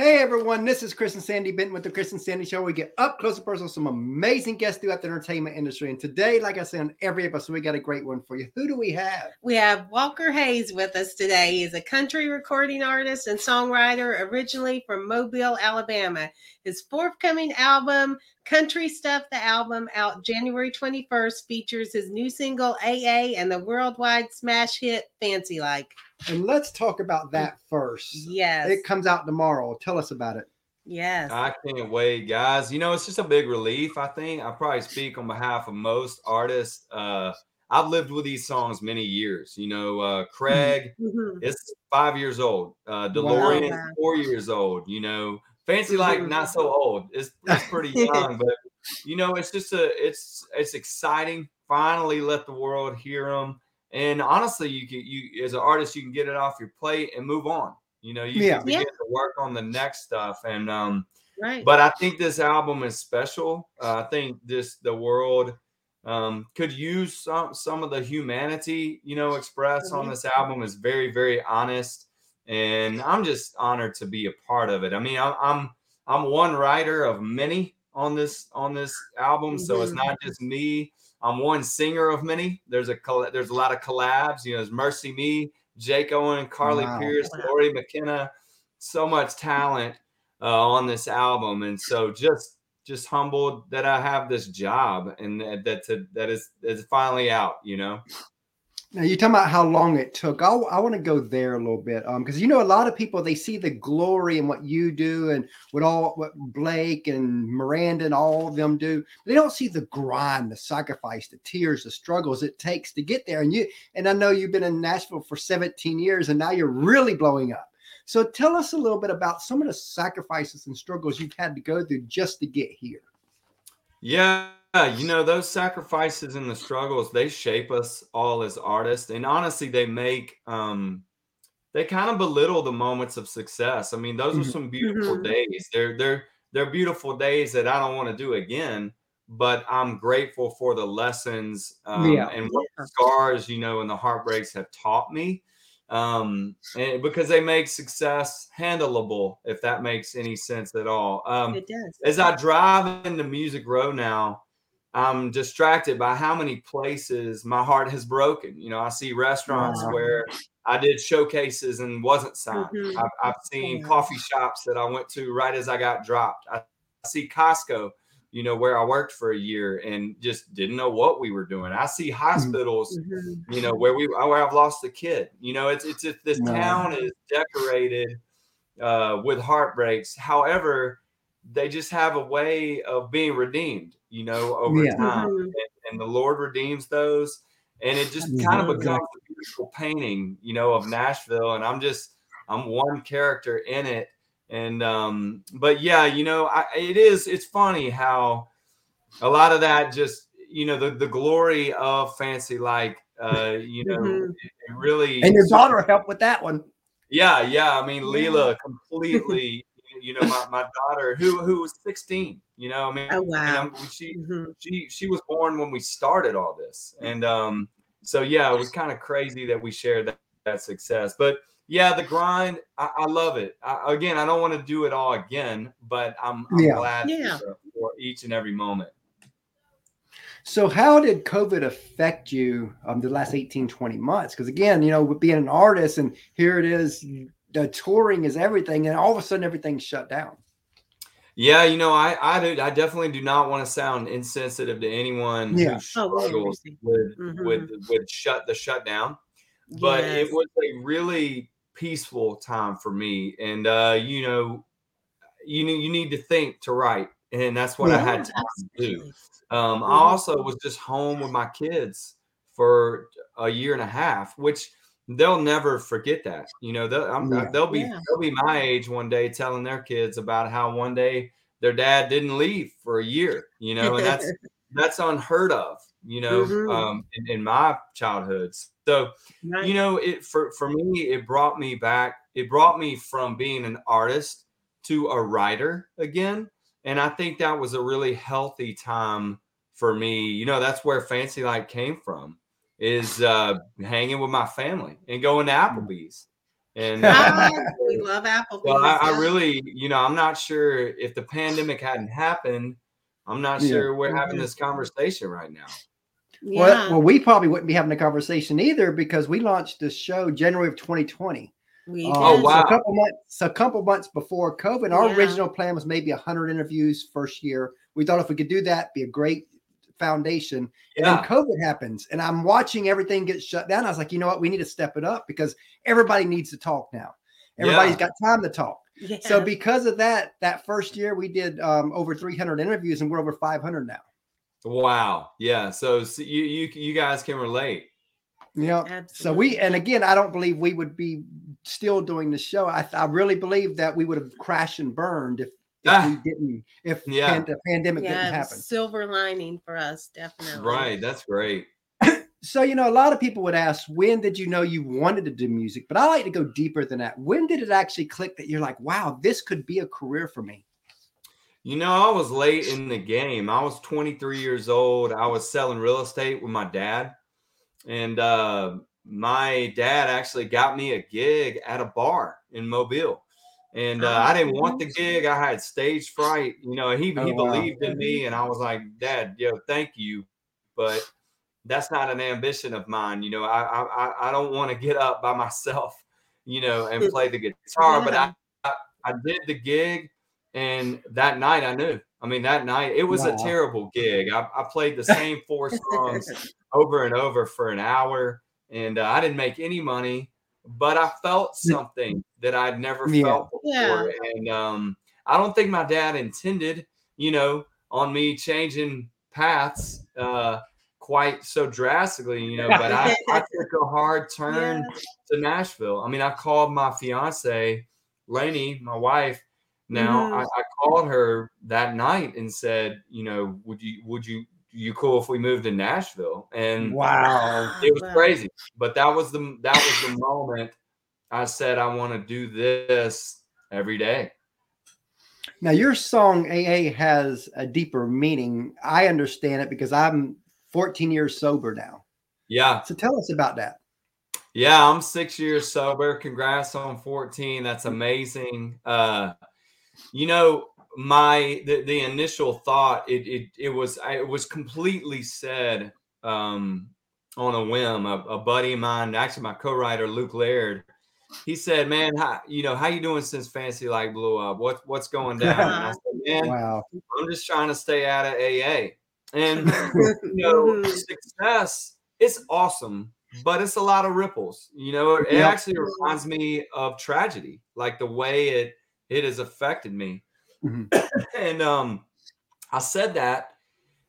Hey everyone, this is Chris and Sandy Benton with the Chris and Sandy Show. We get up close and personal with some amazing guests throughout the entertainment industry. And today, like I said, on every episode, we got a great one for you. Who do we have? We have Walker Hayes with us today. He is a country recording artist and songwriter originally from Mobile, Alabama. His forthcoming album, Country Stuff the Album, out January 21st, features his new single, AA, and the worldwide smash hit, Fancy Like. And let's talk about that first. Yes. It comes out tomorrow. Tell us about it. Yes. I can't wait, guys. You know, it's just a big relief, I think. I probably speak on behalf of most artists. I've lived with these songs many years. You know, Craig is 5 years old. DeLorean is 4 years old. You know, Fancy Like, not so old. It's pretty young. But, you know, it's just it's exciting. Finally let the world hear them. And honestly, you as an artist, you can get it off your plate and move on. You know, you can begin to work on the next stuff. And but I think this album is special. I think the world could use some of the humanity, you know, expressed on this album. Is very, very honest. And I'm just honored to be a part of it. I mean, I'm one writer of many on this album, so it's not just me. I'm one singer of many. There's a lot of collabs. You know, there's Mercy Me, Jake Owen, Carly Pierce, Lori McKenna. So much talent on this album, and so just humbled that I have this job and that is finally out. You know. Now you're talking about how long it took. I want to go there a little bit because you know a lot of people, they see the glory in what you do and what Blake and Miranda and all of them do. They don't see the grind, the sacrifice, the tears, the struggles it takes to get there. And I know you've been in Nashville for 17 years and now you're really blowing up. So tell us a little bit about some of the sacrifices and struggles you've had to go through just to get here. Yeah. You know, those sacrifices and the struggles, they shape us all as artists. And honestly, they make, they kind of belittle the moments of success. I mean, those are some beautiful days. They're beautiful days that I don't want to do again, but I'm grateful for the lessons and what the scars, you know, and the heartbreaks have taught me. And because they make success handleable, if that makes any sense at all. It does. As I drive into Music Row now, I'm distracted by how many places my heart has broken. You know, I see restaurants where I did showcases and wasn't signed. I've seen coffee shops that I went to right as I got dropped. I see Costco, you know, where I worked for a year and just didn't know what we were doing. I see hospitals, you know, where I've lost a kid. You know, it's this town is decorated with heartbreaks. However, they just have a way of being redeemed, you know, over time. And the Lord redeems those. And it just kind of becomes a beautiful painting, you know, of Nashville. And I'm one character in it. And, but yeah, you know, it's funny how a lot of that just, you know, the glory of Fancy Like, you know, it really. And your daughter helped with that one. Yeah. Yeah. I mean, Lila completely, you know, my daughter who was 16, you know, I mean, she was born when we started all this. And, so yeah, it was kind of crazy that we shared that success, but yeah, the grind, I love it. I don't want to do it all again, but I'm glad for each and every moment. So how did COVID affect you the last 18, 20 months? Because again, you know, with being an artist and here it is, the touring is everything. And all of a sudden everything's shut down. Yeah, you know, I definitely do not want to sound insensitive to anyone who struggles with the shutdown. But it was a really peaceful time for me, and you know, you need to think to write, and that's what I had time to do. I also was just home with my kids for a year and a half, which they'll never forget that. You know, they'll be my age one day telling their kids about how one day their dad didn't leave for a year. You know, and that's unheard of. You know, in my childhood. So, you know, it brought me from being an artist to a writer again. And I think that was a really healthy time for me. You know, that's where Fancy Like came from, is hanging with my family and going to Applebee's And we love Applebee's. Well, I really, you know, I'm not sure if the pandemic hadn't happened, I'm not sure we're having this conversation right now. Yeah. Well, we probably wouldn't be having a conversation either because we launched this show January of 2020. Oh, wow. So a couple months before COVID, our original plan was maybe 100 interviews first year. We thought if we could do that, be a great foundation. Yeah. And then COVID happens and I'm watching everything get shut down. I was like, you know what? We need to step it up because everybody needs to talk now. Everybody's got time to talk. Yeah. So because of that, that first year we did over 300 interviews and we're over 500 now. Wow. Yeah. So you guys can relate. Yeah. Absolutely. So and again, I don't believe we would be still doing the show. I really believe that we would have crashed and burned if the pandemic didn't happen. Silver lining for us, definitely. Right. That's great. So, you know, a lot of people would ask, when did you know you wanted to do music? But I like to go deeper than that. When did it actually click that you're like, wow, this could be a career for me? You know, I was late in the game. I was 23 years old. I was selling real estate with my dad. And my dad actually got me a gig at a bar in Mobile. And I didn't want the gig. I had stage fright. You know, he believed in me. And I was like, Dad, thank you. But that's not an ambition of mine. You know, I don't want to get up by myself, you know, and play the guitar. But I did the gig. And that night I knew. I mean, that night it was a terrible gig. I played the same four songs over and over for an hour, and I didn't make any money, but I felt something that I'd never felt before. And I don't think my dad intended, you know, on me changing paths quite so drastically, you know, but I took a hard turn to Nashville. I mean, I called my fiance, Lainey, my wife. Now I called her that night and said, you know, would you cool if we moved to Nashville? And wow, it was crazy. But that was the moment I said, I want to do this every day. Now your song AA has a deeper meaning. I understand it because I'm 14 years sober now. Yeah. So tell us about that. Yeah. I'm 6 years sober. Congrats on 14. That's amazing. You know, the initial thought, it was completely said on a whim. A buddy of mine, actually my co-writer Luke Laird, he said, "Man, how you doing since Fancy Like blew up? What's going down?" And I said, "Man, I'm just trying to stay out of AA." And you know, success, it's awesome, but it's a lot of ripples. You know, it actually reminds me of tragedy, like the way it has affected me. Mm-hmm. And I said that,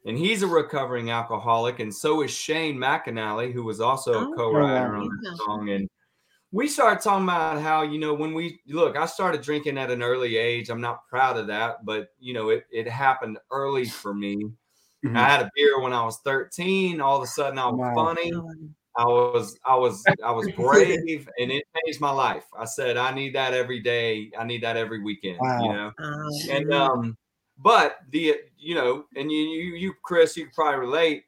and he's a recovering alcoholic, and so is Shane McAnally, who was also a co-writer on that song. And we started talking about how, you know, when I started drinking at an early age. I'm not proud of that, but, you know, it happened early for me. Mm-hmm. I had a beer when I was 13. All of a sudden, I was funny. I was brave, and it changed my life. I said, I need that every day. I need that every weekend, you know? And, but you know, and you, Chris, you could probably relate.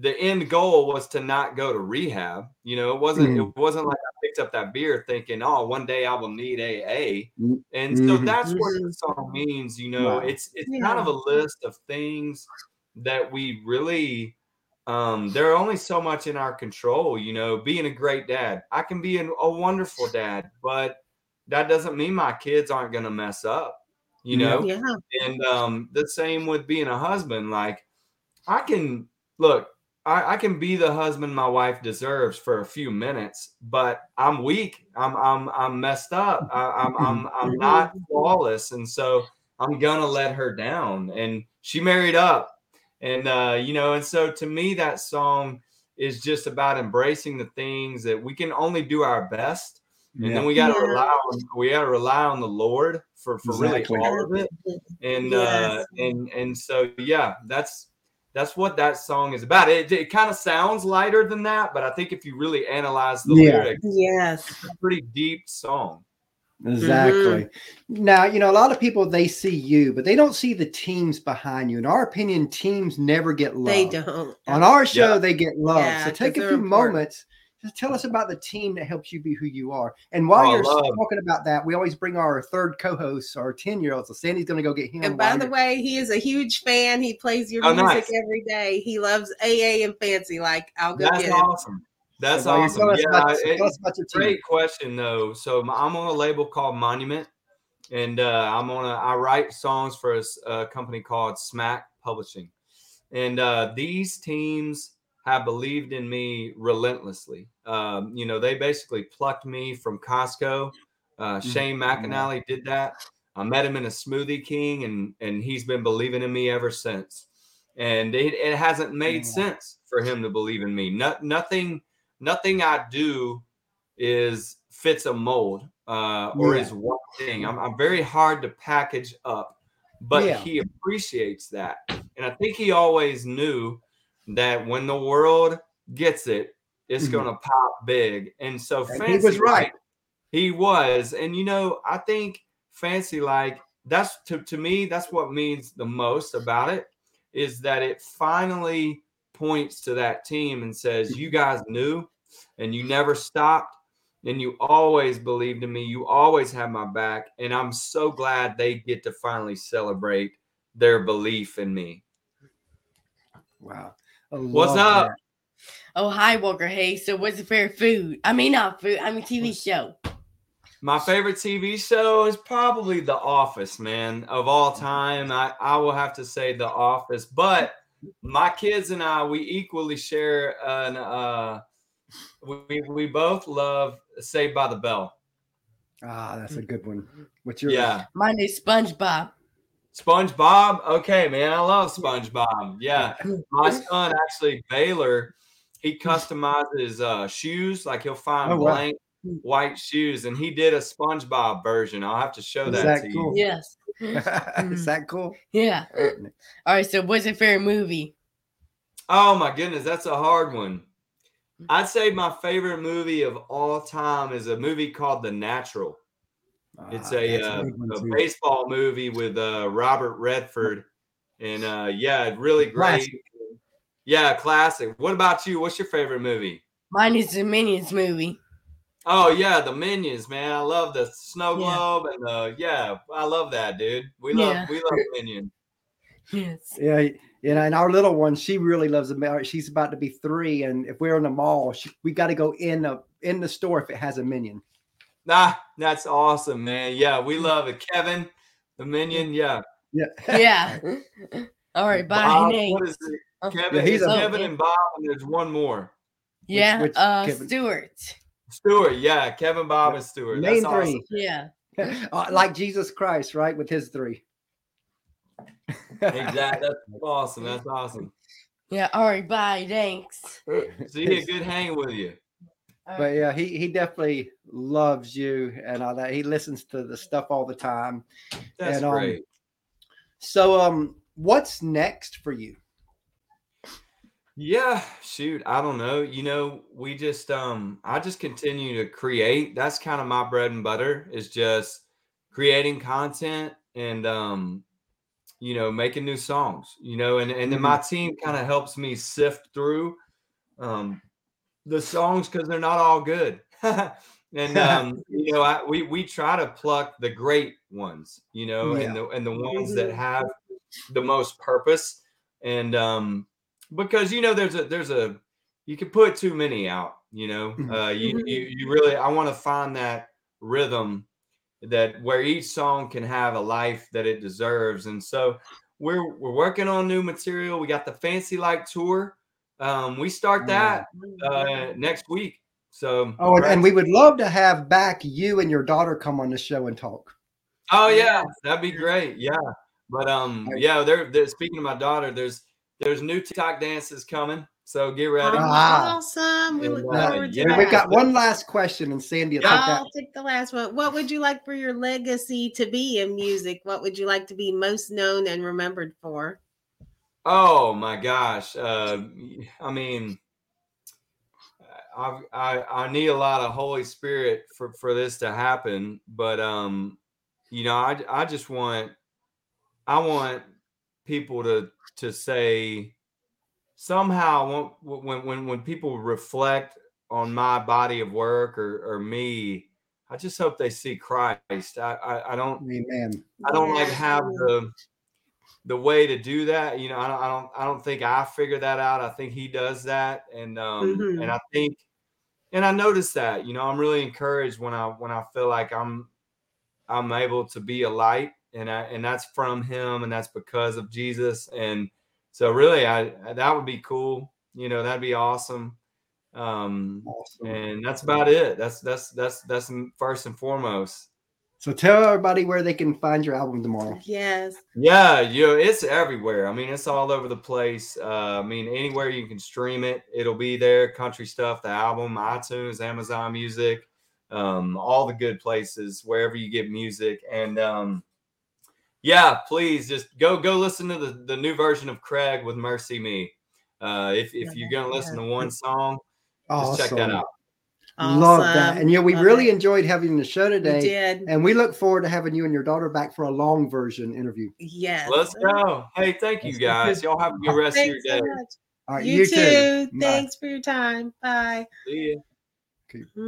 The end goal was to not go to rehab. You know, it wasn't like I picked up that beer thinking, oh, one day I will need AA. And so that's what the song means. You know, it's kind of a list of things that we really, there are only so much in our control, you know, being a great dad. I can be a wonderful dad, but that doesn't mean my kids aren't going to mess up, you know? Yeah. And the same with being a husband. Like I can be the husband my wife deserves for a few minutes, but I'm weak. I'm messed up. I'm not flawless. And so I'm going to let her down. And she married up. And, you know, and so to me, that song is just about embracing the things that we can only do our best. And then we got to rely on the Lord for really all of it. And, and so, yeah, that's what that song is about. It kind of sounds lighter than that, but I think if you really analyze the lyrics, it's a pretty deep song. Exactly. Mm-hmm. Now, you know, a lot of people, they see you, but they don't see the teams behind you. In our opinion, teams never get love. They don't. On our show, they get love. So take a few moments Just tell us about the team that helps you be who you are. And while you're talking about that, we always bring our third co-host, our 10-year-old. So Sandy's going to go get him. And by the way, he is a huge fan. He plays your music every day. He loves AA and Fancy Like. I'll go get him. That's awesome. That's awesome. Tell us about your team. Great question, though. So I'm on a label called Monument, and I write songs for a company called Smack Publishing. And these teams have believed in me relentlessly. They basically plucked me from Costco. Shane McAnally did that. I met him in a Smoothie King, and he's been believing in me ever since. And it hasn't made sense for him to believe in me. Nothing I do fits a mold or is one thing. I'm very hard to package up, but he appreciates that. And I think he always knew that when the world gets it, it's going to pop big. And so Fancy was right. He was. And, I think Fancy Like, that's to me, that's what means the most about it, is that it finally points to that team and says, you guys knew and you never stopped and you always believed in me. You always had my back. And I'm so glad they get to finally celebrate their belief in me. Wow. What's up? That. Oh, hi, Walker Hayes. So what's your favorite food? I mean, not food. I mean, TV show. My favorite TV show is probably The Office, man. Of all time, I will have to say The Office. But my kids and I, we equally share an we both love Saved by the Bell. Ah, that's a good one. What's your Mine is SpongeBob. SpongeBob? Okay, man. I love SpongeBob. Yeah. My son, actually, Baylor, he customizes shoes. Like, he'll find blank white shoes. And he did a SpongeBob version. I'll have to show that to you. Yes. Is that cool? Yeah. All right. So what's your favorite movie? Oh, my goodness. That's a hard one. I'd say my favorite movie of all time is a movie called The Natural. It's a baseball movie with Robert Redford. And really great. Classic. Yeah, classic. What about you? What's your favorite movie? Mine is the Minions movie. Oh, yeah, the Minions, man. I love the snow globe. And I love that, dude. We love Minions. Yes. Yeah. And our little one, she really loves them. She's about to be 3. And if we're in the mall, we got to go in the store if it has a Minion. Nah, that's awesome, man. Yeah, we love it. Kevin, the Minion, yeah. All right, bye. Bob, what is it? Kevin, he's Kevin and Bob, and there's one more. Yeah, which Stuart, yeah. Kevin, Bob, and Stuart. Main that's three. Awesome. Yeah. Like Jesus Christ, right, with his 3. Exactly. That's awesome. That's awesome. Yeah, all right, bye. Thanks. See you. Good hang with you. But yeah, he definitely loves you and all that. He listens to the stuff all the time. That's great. So, what's next for you? Yeah, shoot, I don't know. We just I just continue to create. That's kind of my bread and butter, is just creating content and making new songs. And then my team kind of helps me sift through the songs, because they're not all good. And we try to pluck the great ones, and the ones that have the most purpose. And because there's a you can put too many out. You really, I want to find that rhythm that where each song can have a life that it deserves. And so we're working on new material. We got the Fancy Like tour. We start that next week. So and we would love to have back you and your daughter come on the show and talk. Oh yeah, that'd be great. Yeah, but they're speaking of my daughter. There's new TikTok dances coming, so get ready. Oh, awesome! We look forward to that. We've got one last question, and Sandy, I'll take the last one. What would you like for your legacy to be in music? What would you like to be most known and remembered for? Oh my gosh. I need a lot of Holy Spirit for this to happen, but I just want people to say somehow, when people reflect on my body of work or me, I just hope they see Christ. I don't, amen. I don't like have the way to do that. You know, I don't think I figure that out. I think he does that. And, mm-hmm. and I think, and I noticed that, you know, I'm really encouraged when I feel like I'm able to be a light, and that's from him, and that's because of Jesus. And so really that would be cool. You know, that'd be awesome. Awesome. And that's about it. That's first and foremost. So tell everybody where they can find your album tomorrow. Yes. Yeah, it's everywhere. I mean, it's all over the place. I mean, anywhere you can stream it, it'll be there. Country Stuff, the album, iTunes, Amazon Music, all the good places, wherever you get music. And yeah, please just go listen to the new version of Craig with Mercy Me. If you're going to listen to one song, awesome. Just check that out. Awesome. Love that. And, we really enjoyed having the show today. We did. And we look forward to having you and your daughter back for a long version interview. Yes. Let's go. Hey, thank you guys. Y'all have a good rest of your day. So all right, you too. Thanks for your time. Bye. See ya. Okay.